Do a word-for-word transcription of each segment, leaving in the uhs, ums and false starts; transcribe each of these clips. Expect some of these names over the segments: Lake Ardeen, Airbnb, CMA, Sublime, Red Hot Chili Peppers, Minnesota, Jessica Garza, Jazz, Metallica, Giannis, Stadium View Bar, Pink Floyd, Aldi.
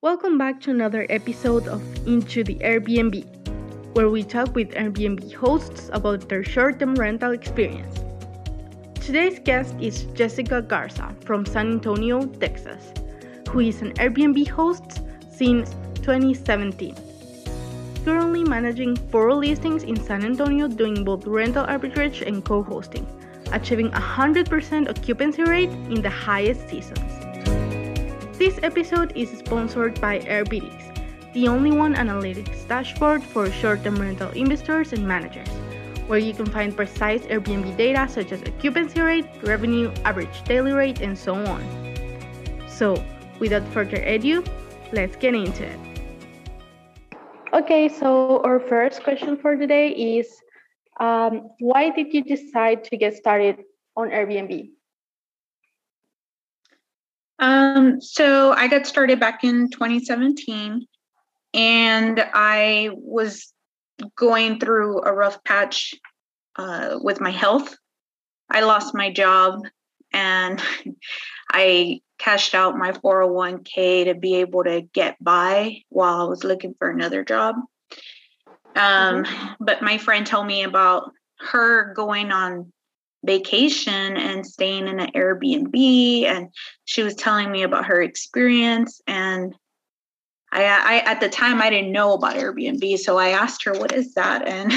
Welcome back to another episode of Into the Airbnb, where we talk with Airbnb hosts about their short-term rental experience. Today's guest is Jessica Garza from San Antonio, Texas, who is an Airbnb host since twenty seventeen. Currently managing four listings in San Antonio doing both rental arbitrage and co-hosting, achieving one hundred percent occupancy rate in the highest seasons. This episode is sponsored by Airbnb, the only one analytics dashboard for short-term rental investors and managers, where you can find precise Airbnb data such as occupancy rate, revenue, average daily rate, and so on. So, without further ado, let's get into it. Okay, so our first question for today is, um, why did you decide to get started on Airbnb? Um, so I got started back in twenty seventeen, and I was going through a rough patch uh, with my health. I lost my job, and I cashed out my four oh one k to be able to get by while I was looking for another job. Um, mm-hmm. But my friend told me about her going on vacation and staying in an Airbnb, and she was telling me about her experience, and I, I at the time I didn't know about Airbnb, so I asked her, what is that? And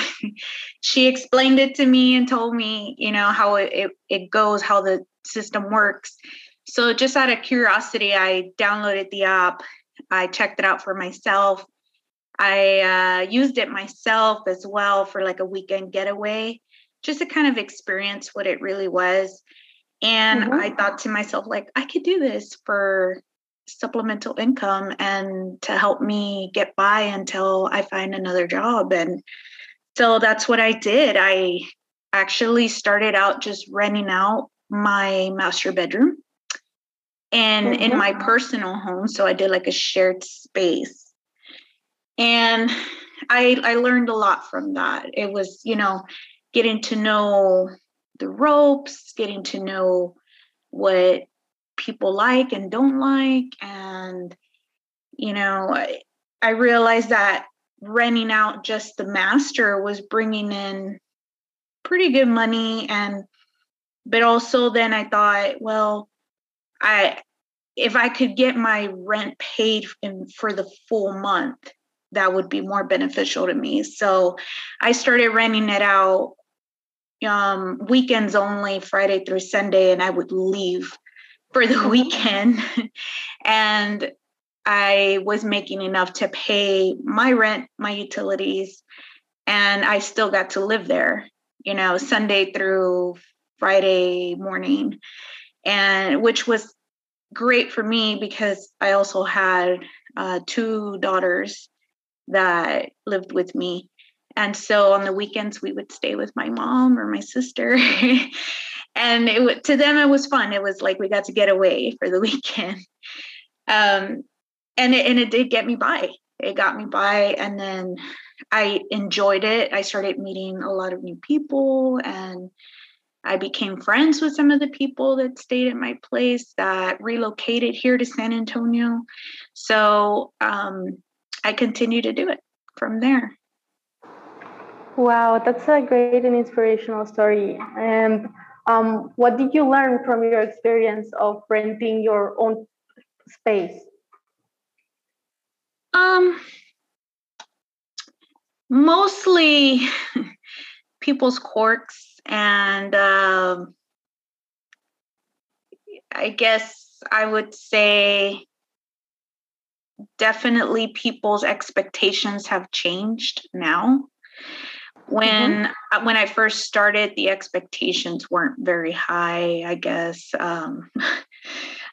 she explained it to me and told me, you know, how it, it, it goes, how the system works. So just out of curiosity, I downloaded the app, I checked it out for myself, I uh, used it myself as well for like a weekend getaway, just to kind of experience what it really was. And mm-hmm. I thought to myself, like, I could do this for supplemental income and to help me get by until I find another job. And so that's what I did. I actually started out just renting out my master bedroom and mm-hmm. in my personal home. So I did like a shared space. And I, I learned a lot from that. It was, you know, getting to know the ropes, getting to know what people like and don't like. And, you know, I, I realized that renting out just the master was bringing in pretty good money. And, but also then I thought, well, I, if I could get my rent paid in, for the full month, that would be more beneficial to me. So I started renting it out Um, weekends only, Friday through Sunday, and I would leave for the weekend. And I was making enough to pay my rent, my utilities, and I still got to live there, you know, Sunday through Friday morning, and which was great for me because I also had uh, two daughters that lived with me. And so on the weekends, we would stay with my mom or my sister. And it, to them, it was fun. It was like we got to get away for the weekend. Um, and, it, and it did get me by. It got me by. And then I enjoyed it. I started meeting a lot of new people. And I became friends with some of the people that stayed at my place that relocated here to San Antonio. So um, I continued to do it from there. Wow, that's a great and inspirational story. And um, what did you learn from your experience of renting your own space? Um, mostly people's quirks, and uh, I guess I would say definitely people's expectations have changed now. When mm-hmm. when I first started, the expectations weren't very high, I guess. Um,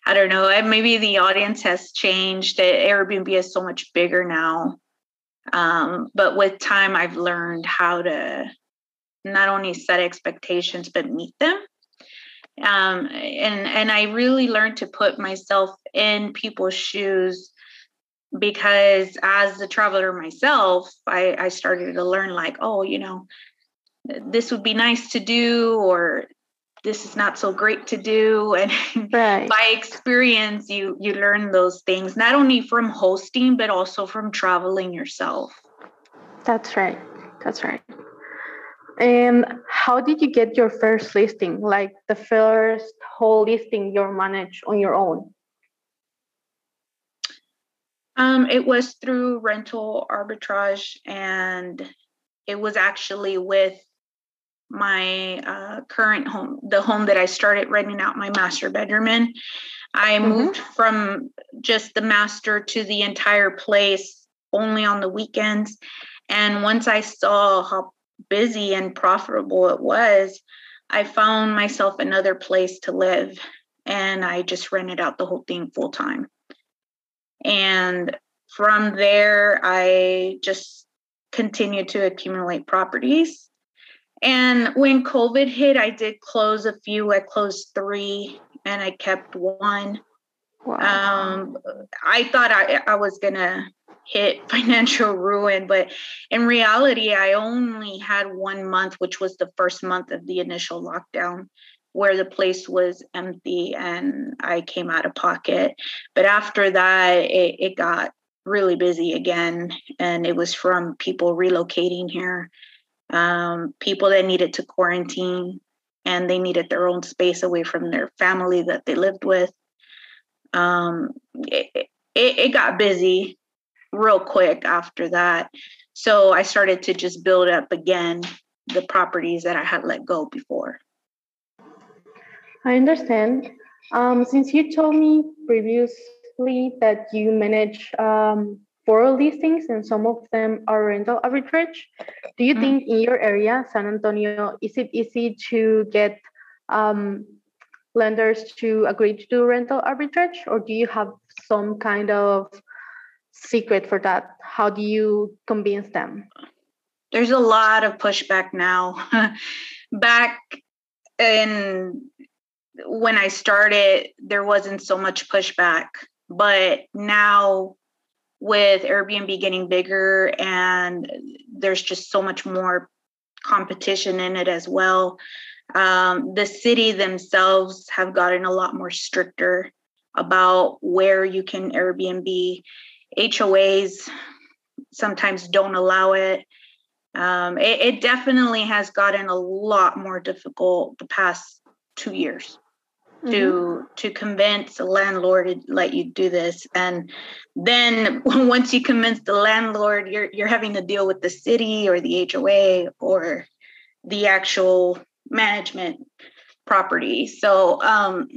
I don't know. Maybe the audience has changed. Airbnb is so much bigger now. Um, but with time, I've learned how to not only set expectations, but meet them. Um, and, and I really learned to put myself in people's shoes, because as a traveler myself, I, I started to learn like, oh, you know, this would be nice to do, or this is not so great to do. And right. by experience, you, you learn those things, not only from hosting, but also from traveling yourself. That's right. That's right. And how did you get your first listing, like the first whole listing you managed on your own? Um, it was through rental arbitrage, and it was actually with my uh, current home, the home that I started renting out my master bedroom in. I mm-hmm. moved from just the master to the entire place only on the weekends. And once I saw how busy and profitable it was, I found myself another place to live, and I just rented out the whole thing full time. And from there, I just continued to accumulate properties. And when COVID hit, I did close a few. I closed three, and I kept one. Wow. Um, I thought I, I was going to hit financial ruin, but in reality, I only had one month, which was the first month of the initial lockdown, where the place was empty and I came out of pocket. But after that, it, it got really busy again. And it was from people relocating here, um, people that needed to quarantine, and they needed their own space away from their family that they lived with. Um, it, it, it got busy real quick after that. So I started to just build up again the properties that I had let go before. I understand. Um, since you told me previously that you manage um, four listings and some of them are rental arbitrage, do you mm-hmm. think in your area, San Antonio, is it easy to get um, lenders to agree to do rental arbitrage, or do you have some kind of secret for that? How do you convince them? There's a lot of pushback now. Back in... When I started, there wasn't so much pushback, but now with Airbnb getting bigger and there's just so much more competition in it as well, um, the city themselves have gotten a lot more stricter about where you can Airbnb. H O As sometimes don't allow it. Um, it, it definitely has gotten a lot more difficult the past two years. Mm-hmm. to to convince a landlord to let you do this. And then once you convince the landlord, you're you're having to deal with the city or the H O A or the actual management property. So um,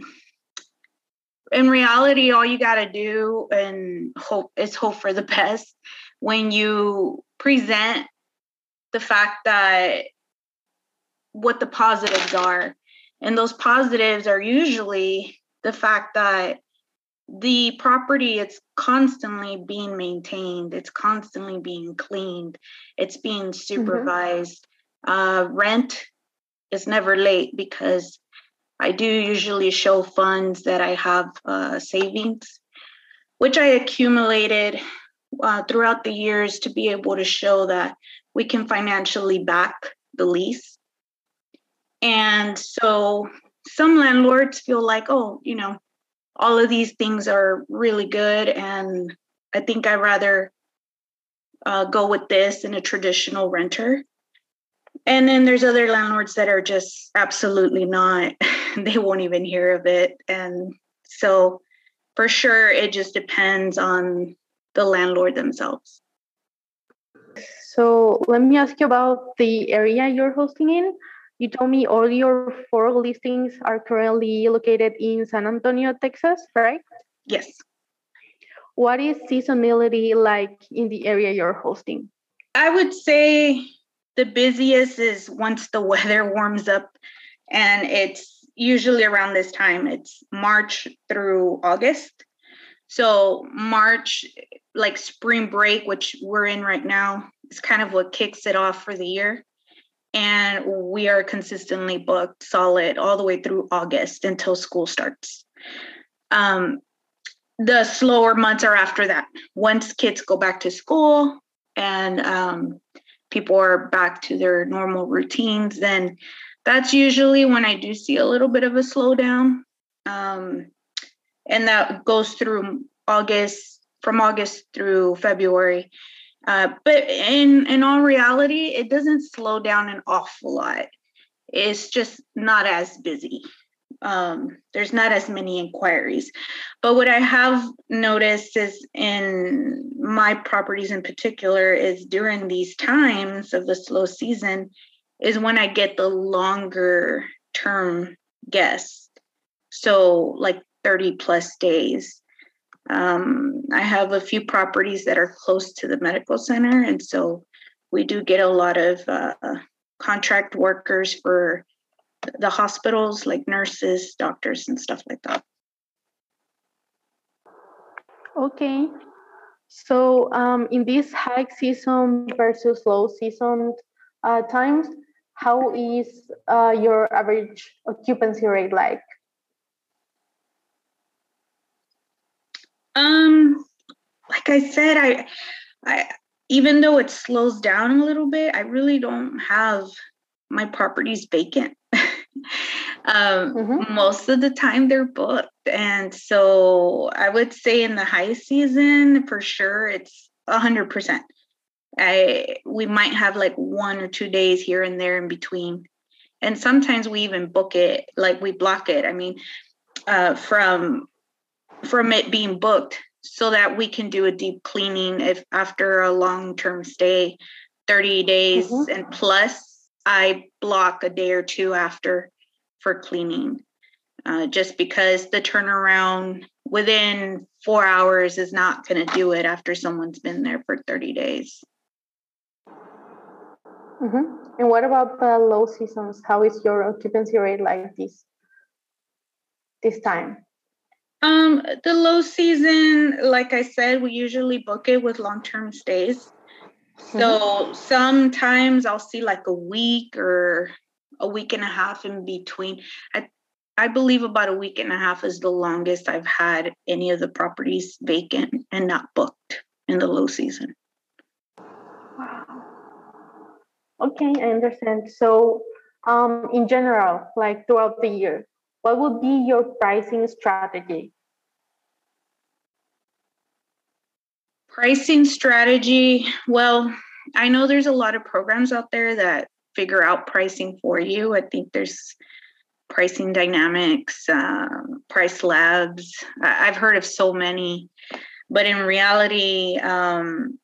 in reality, all you got to do and hope is hope for the best. When you present the fact that what the positives are, and those positives are usually the fact that the property is constantly being maintained. It's constantly being cleaned. It's being supervised. Mm-hmm. Uh, rent is never late, because I do usually show funds that I have uh, savings, which I accumulated uh, throughout the years to be able to show that we can financially back the lease. And so some landlords feel like, oh, you know, all of these things are really good, and I think I'd rather uh, go with this than a traditional renter. And then there's other landlords that are just absolutely not. They won't even hear of it. And so for sure, it just depends on the landlord themselves. So let me ask you about the area you're hosting in. You told me all your four listings are currently located in San Antonio, Texas, right? Yes. What is seasonality like in the area you're hosting? I would say the busiest is once the weather warms up, and it's usually around this time. It's March through August. So March, like spring break, which we're in right now, is kind of what kicks it off for the year. And we are consistently booked solid all the way through August until school starts. Um, the slower months are after that. Once kids go back to school and um, people are back to their normal routines, then that's usually when I do see a little bit of a slowdown. Um, and that goes through August, from August through February. Uh, but in, in all reality, it doesn't slow down an awful lot. It's just not as busy. Um, there's not as many inquiries. But what I have noticed is in my properties in particular is during these times of the slow season is when I get the longer term guests. So like thirty plus days. Um, I have a few properties that are close to the medical center. And so we do get a lot of uh, contract workers for the hospitals, like nurses, doctors, and stuff like that. Okay. So um, in this high season versus low season uh, times, how is uh, your average occupancy rate like? Um, like I said, I, I, even though it slows down a little bit, I really don't have my properties vacant. um, mm-hmm. Most of the time they're booked. And so I would say in the high season, for sure, it's a hundred percent. I, we might have like one or two days here and there in between. And sometimes we even book it, like we block it. I mean, uh, from from it being booked so that we can do a deep cleaning if after a long-term stay, thirty days mm-hmm. and plus, I block a day or two after for cleaning, uh, just because the turnaround within four hours is not going to do it after someone's been there for thirty days. Mm-hmm. And what about the low seasons? How is your occupancy rate like this, this time? Um, the low season, like I said, we usually book it with long-term stays. So mm-hmm. sometimes I'll see like a week or a week and a half in between. I, I believe about a week and a half is the longest I've had any of the properties vacant and not booked in the low season. Wow. Okay, I understand. So, um, in general, like throughout the year, what would be your pricing strategy? Pricing strategy. Well, I know there's a lot of programs out there that figure out pricing for you. I think there's Pricing Dynamics, um, Price Labs. I've heard of so many, but in reality, um,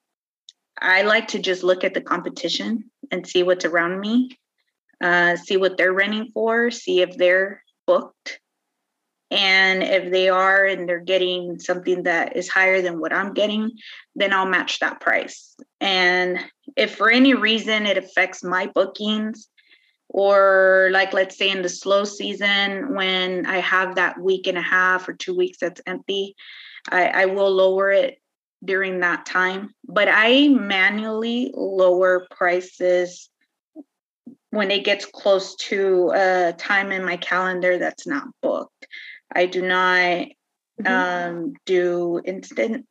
I like to just look at the competition and see what's around me, uh, see what they're renting for, see if they're booked, and if they are and they're getting something that is higher than what I'm getting, then I'll match that price. And if for any reason it affects my bookings, or like let's say in the slow season when I have that week and a half or two weeks that's empty, I, I will lower it during that time. But I manually lower prices when it gets close to a time in my calendar that's not booked. I do not mm-hmm. um, do instant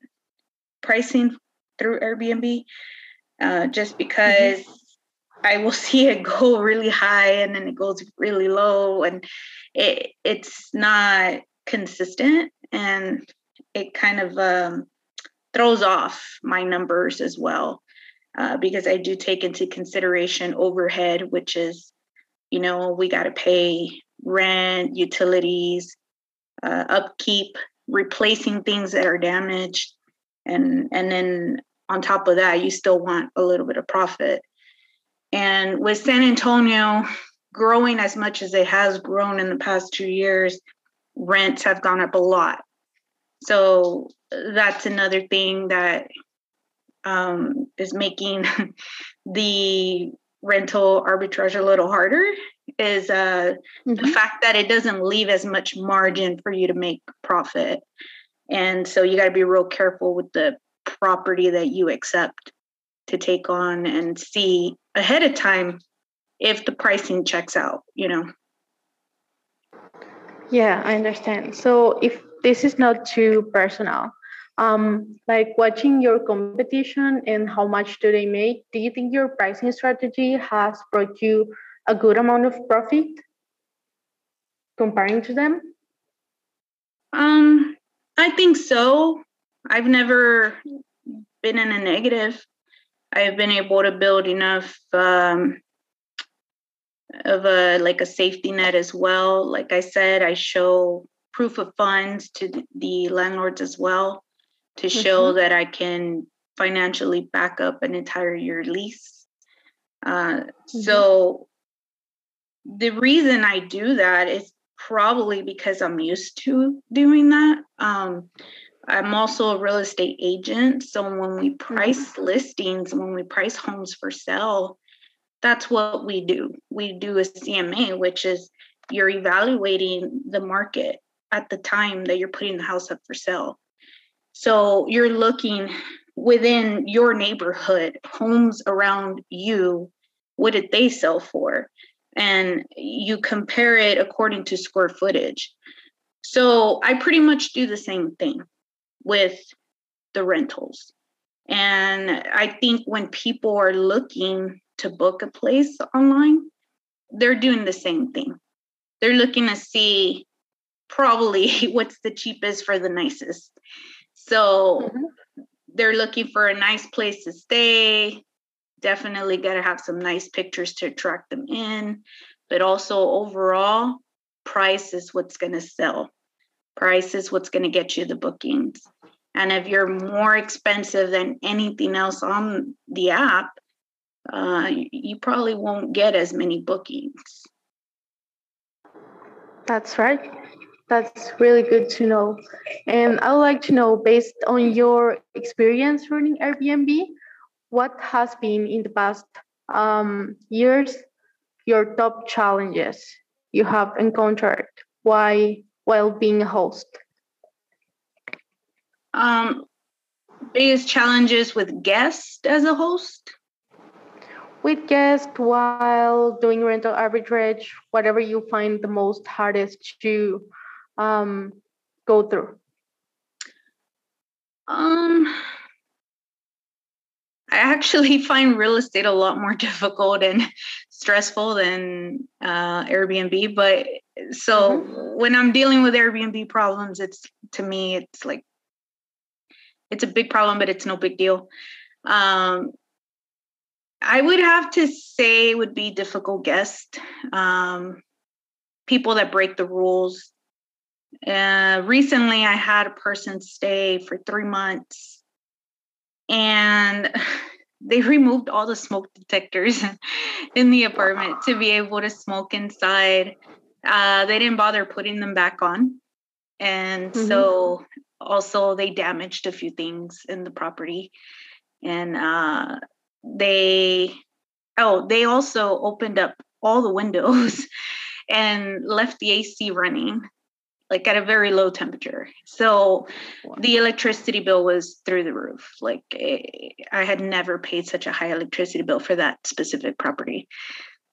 pricing through Airbnb uh, just because mm-hmm. I will see it go really high and then it goes really low, and it it's not consistent, and it kind of um, throws off my numbers as well. Uh, because I do take into consideration overhead, which is, you know, we got to pay rent, utilities, uh, upkeep, replacing things that are damaged. And, and then on top of that, you still want a little bit of profit. And with San Antonio growing as much as it has grown in the past two years, rents have gone up a lot. So that's another thing that Um, is making the rental arbitrage a little harder is uh, mm-hmm. the fact that it doesn't leave as much margin for you to make profit. And so you got to be real careful with the property that you accept to take on and see ahead of time if the pricing checks out, you know. Yeah, I understand. So if this is not too personal, Um, like watching your competition and how much do they make, do you think your pricing strategy has brought you a good amount of profit comparing to them? Um, I think so. I've never been in a negative. I've been able to build enough um, of a like a safety net as well. Like I said, I show proof of funds to the landlords as well to show mm-hmm. that I can financially back up an entire year lease. Uh, mm-hmm. So the reason I do that is probably because I'm used to doing that. Um, I'm also a real estate agent. So when we price mm-hmm. listings, when we price homes for sale, that's what we do. We do a C M A, which is you're evaluating the market at the time that you're putting the house up for sale. So you're looking within your neighborhood, homes around you, what did they sell for? And you compare it according to square footage. So I pretty much do the same thing with the rentals. And I think when people are looking to book a place online, they're doing the same thing. They're looking to see probably what's the cheapest for the nicest. So mm-hmm. they're looking for a nice place to stay. Definitely got to have some nice pictures to attract them in. But also overall, price is what's going to sell. Price is what's going to get you the bookings. And if you're more expensive than anything else on the app, uh, you probably won't get as many bookings. That's right. That's really good to know. And I would like to know, based on your experience running Airbnb, what has been in the past um, years your top challenges you have encountered? Why? While being a host? Um, biggest challenges with guests as a host? With guests while doing rental arbitrage, whatever you find the most hardest to um, go through. Um, I actually find real estate a lot more difficult and stressful than uh, Airbnb, but so mm-hmm. when I'm dealing with Airbnb problems, it's to me, it's like, it's a big problem, but it's no big deal. Um, I would have to say would be difficult guests, um, people that break the rules. Uh, recently, I had a person stay for three months and they removed all the smoke detectors in the apartment to be able to smoke inside. Uh, they didn't bother putting them back on. And mm-hmm. so also they damaged a few things in the property. And uh, they, oh, they also opened up all the windows and left the A C running, like at a very low temperature. So wow. the electricity bill was through the roof. Like I had never paid such a high electricity bill for that specific property.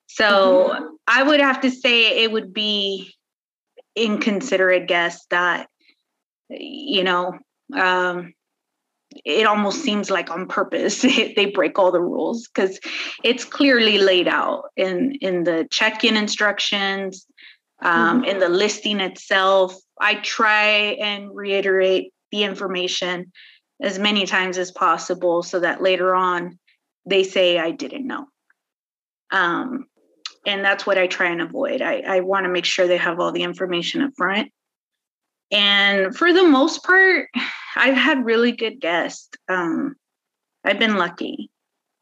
So mm-hmm. I would have to say it would be inconsiderate guests that, you know, um, it almost seems like on purpose they break all the rules because it's clearly laid out in, in the check-in instructions, um, mm-hmm. in the listing itself. I try and reiterate the information as many times as possible so that later on they say I didn't know. Um, And that's what I try and avoid. I, I want to make sure they have all the information up front. And for the most part, I've had really good guests. Um, I've been lucky,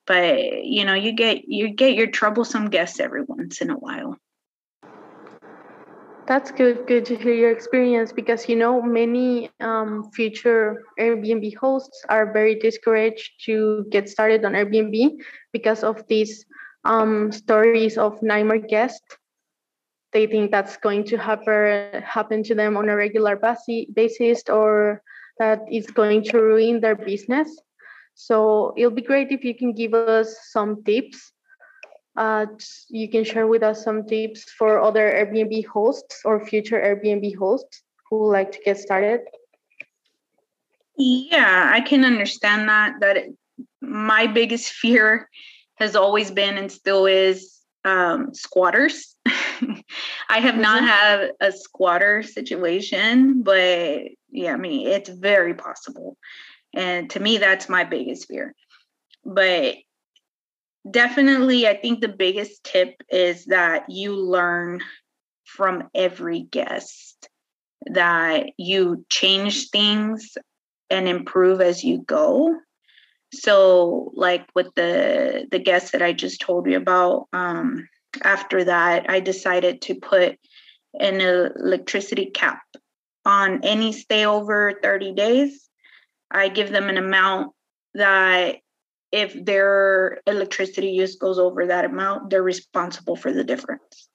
but you know, you get you get your troublesome guests every once in a while. That's good. Good to hear your experience because you know many um, future Airbnb hosts are very discouraged to get started on Airbnb because of these Um, stories of nightmare guests. They think that's going to happen, happen to them on a regular basis or that it's going to ruin their business. So it'll be great if you can give us some tips. Uh, you can share with us some tips for other Airbnb hosts or future Airbnb hosts who would like to get started. Yeah, I can understand that. That it, my biggest fear has always been and still is um, squatters. I have mm-hmm. not had a squatter situation, but yeah, I mean, it's very possible. And to me, that's my biggest fear. But definitely, I think the biggest tip is that you learn from every guest, that you change things and improve as you go. So like with the, the guest that I just told you about, um, after that, I decided to put an electricity cap on any stay over thirty days. I give them an amount that if their electricity use goes over that amount, they're responsible for the difference.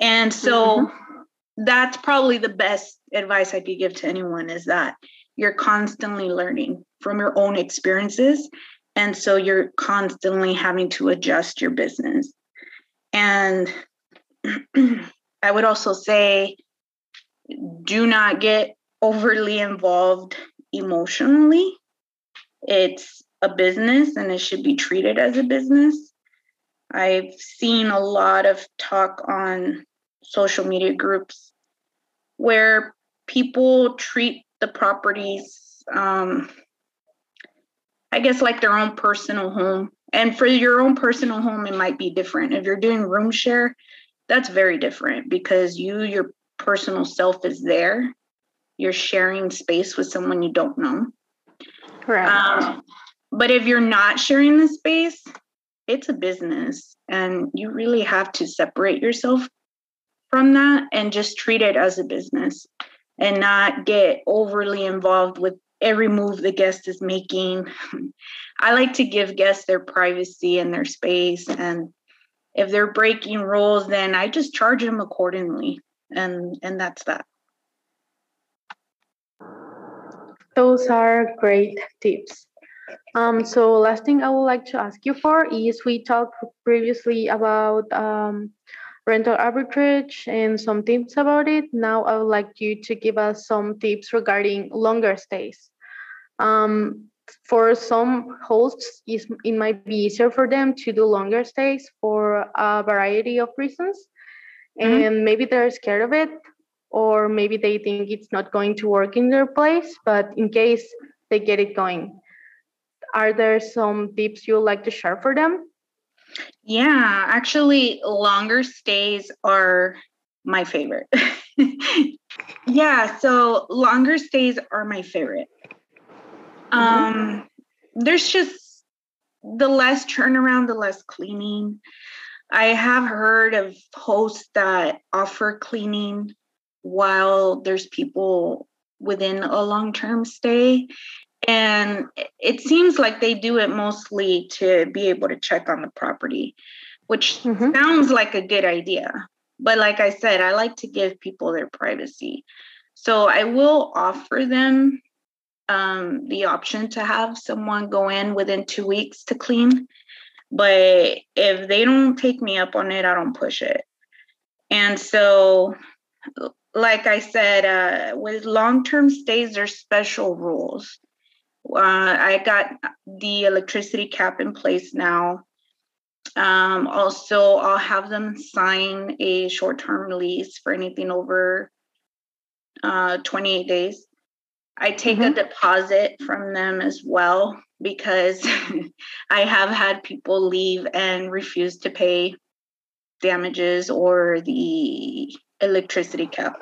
And so mm-hmm. that's probably the best advice I could give to anyone, is that you're constantly learning from your own experiences. And so you're constantly having to adjust your business. And I would also say, do not get overly involved emotionally. It's a business and it should be treated as a business. I've seen a lot of talk on social media groups where people treat the properties, um, I guess, like their own personal home. And for your own personal home, it might be different. If you're doing room share, that's very different, because you, your personal self is there. You're sharing space with someone you don't know. Correct. Um, but if you're not sharing the space, it's a business, and you really have to separate yourself from that and just treat it as a business and not get overly involved with every move the guest is making. I like to give guests their privacy and their space. And if they're breaking rules, then I just charge them accordingly. And, and that's that. Those are great tips. Um, so last thing I would like to ask you for is, we talked previously about um, rental arbitrage and some tips about it. Now I would like you to give us some tips regarding longer stays. Um, for some hosts, it might be easier for them to do longer stays for a variety of reasons. Mm-hmm. And maybe they're scared of it, or maybe they think it's not going to work in their place, but in case they get it going, are there some tips you'd like to share for them? Yeah, actually, longer stays are my favorite. Yeah, so longer stays are my favorite. Mm-hmm. Um, there's just the less turnaround, the less cleaning. I have heard of hosts that offer cleaning while there's people within a long-term stay. And it seems like they do it mostly to be able to check on the property, which mm-hmm. sounds like a good idea. But like I said, I like to give people their privacy. So I will offer them um, the option to have someone go in within two weeks to clean. But if they don't take me up on it, I don't push it. And so, like I said, uh, with long-term stays, there's special rules. Uh, I got the electricity cap in place now. Um, also, I'll have them sign a short-term lease for anything over uh, twenty-eight days. I take mm-hmm. a deposit from them as well, because I have had people leave and refuse to pay damages or the electricity cap.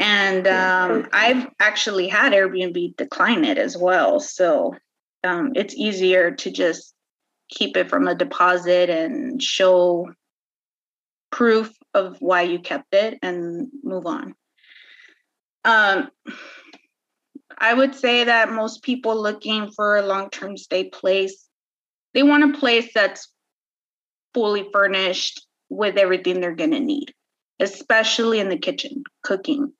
And um, I've actually had Airbnb decline it as well. So um, it's easier to just keep it from a deposit and show proof of why you kept it and move on. Um, I would say that most people looking for a long-term stay place, they want a place that's fully furnished with everything they're going to need, especially in the kitchen, cooking.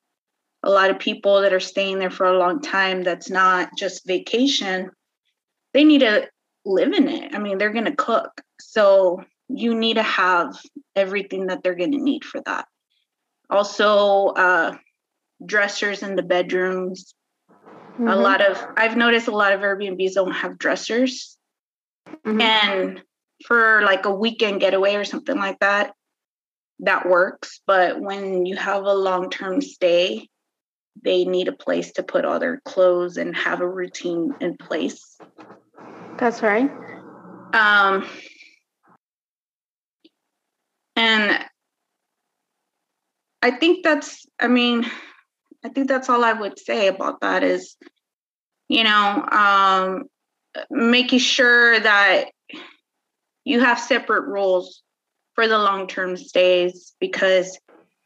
A lot of people that are staying there for a long time, that's not just vacation, they need to live in it. I mean, they're going to cook. So you need to have everything that they're going to need for that. Also, uh, dressers in the bedrooms. Mm-hmm. A lot of, I've noticed a lot of Airbnbs don't have dressers. Mm-hmm. And for like a weekend getaway or something like that, that works. But when you have a long-term stay, they need a place to put all their clothes and have a routine in place. That's right. Um, and I think that's, I mean, I think that's all I would say about that is, you know, um, making sure that you have separate rules for the long-term stays, because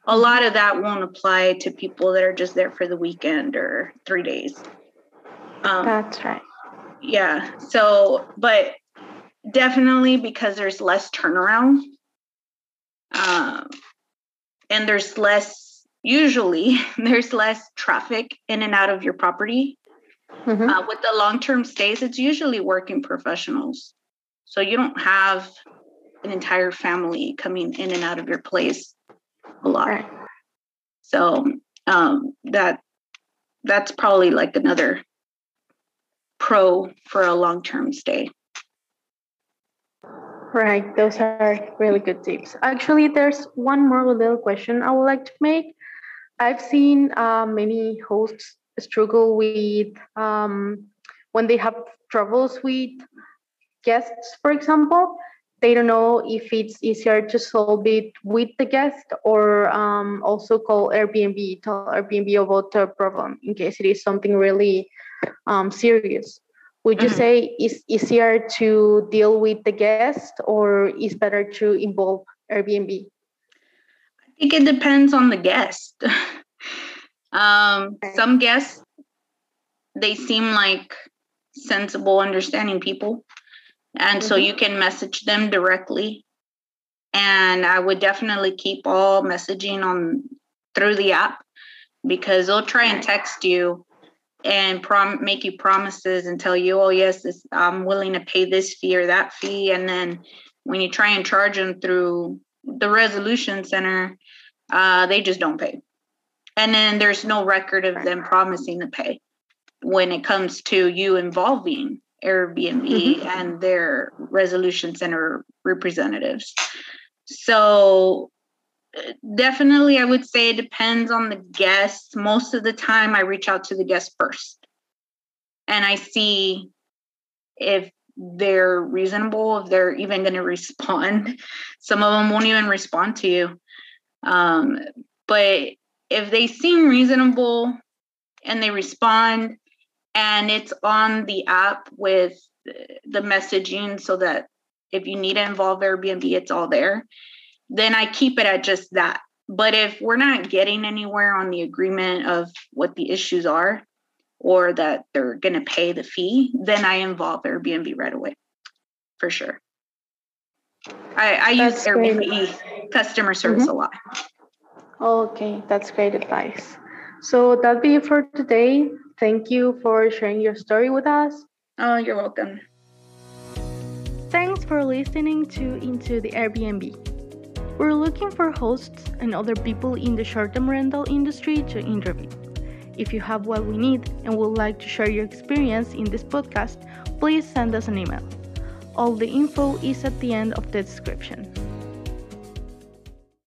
a lot of that won't apply to people that are just there for the weekend or three days. Um, That's right. Yeah. So, but definitely because there's less turnaround, um, and there's less, usually there's less traffic in and out of your property. Mm-hmm. Uh, with the long-term stays, it's usually working professionals. So you don't have an entire family coming in and out of your place a lot. Right. So um, that that's probably like another pro for a long-term stay. Right. Those are really good tips. Actually, there's one more little question I would like to make. I've seen uh, many hosts struggle with um, when they have troubles with guests, for example. They don't know if it's easier to solve it with the guest or um, also call Airbnb, tell Airbnb about the problem in case it is something really um, serious. Would you mm-hmm. say it's easier to deal with the guest or is better to involve Airbnb? I think it depends on the guest. um, some guests, they seem like sensible, understanding people. And mm-hmm. so you can message them directly. And I would definitely keep all messaging on through the app, because they'll try and text you and prom- make you promises and tell you, oh, yes, this, I'm willing to pay this fee or that fee. And then when you try and charge them through the resolution center, uh, they just don't pay. And then there's no record of them promising to pay when it comes to you involving Airbnb mm-hmm. and their resolution center representatives. So definitely I would say it depends on the guest. Most of the time I reach out to the guest first and I see if they're reasonable, if they're even going to respond. Some of them won't even respond to you. Um, but if they seem reasonable and they respond, and it's on the app with the messaging so that if you need to involve Airbnb, it's all there, then I keep it at just that. But if we're not getting anywhere on the agreement of what the issues are or that they're going to pay the fee, then I involve Airbnb right away, for sure. I, I use Airbnb customer service mm-hmm. a lot. Okay, that's great advice. So that'll be it for today. Thank you for sharing your story with us. Oh, you're welcome. Thanks for listening to Into the Airbnb. We're looking for hosts and other people in the short-term rental industry to interview. If you have what we need and would like to share your experience in this podcast, please send us an email. All the info is at the end of the description.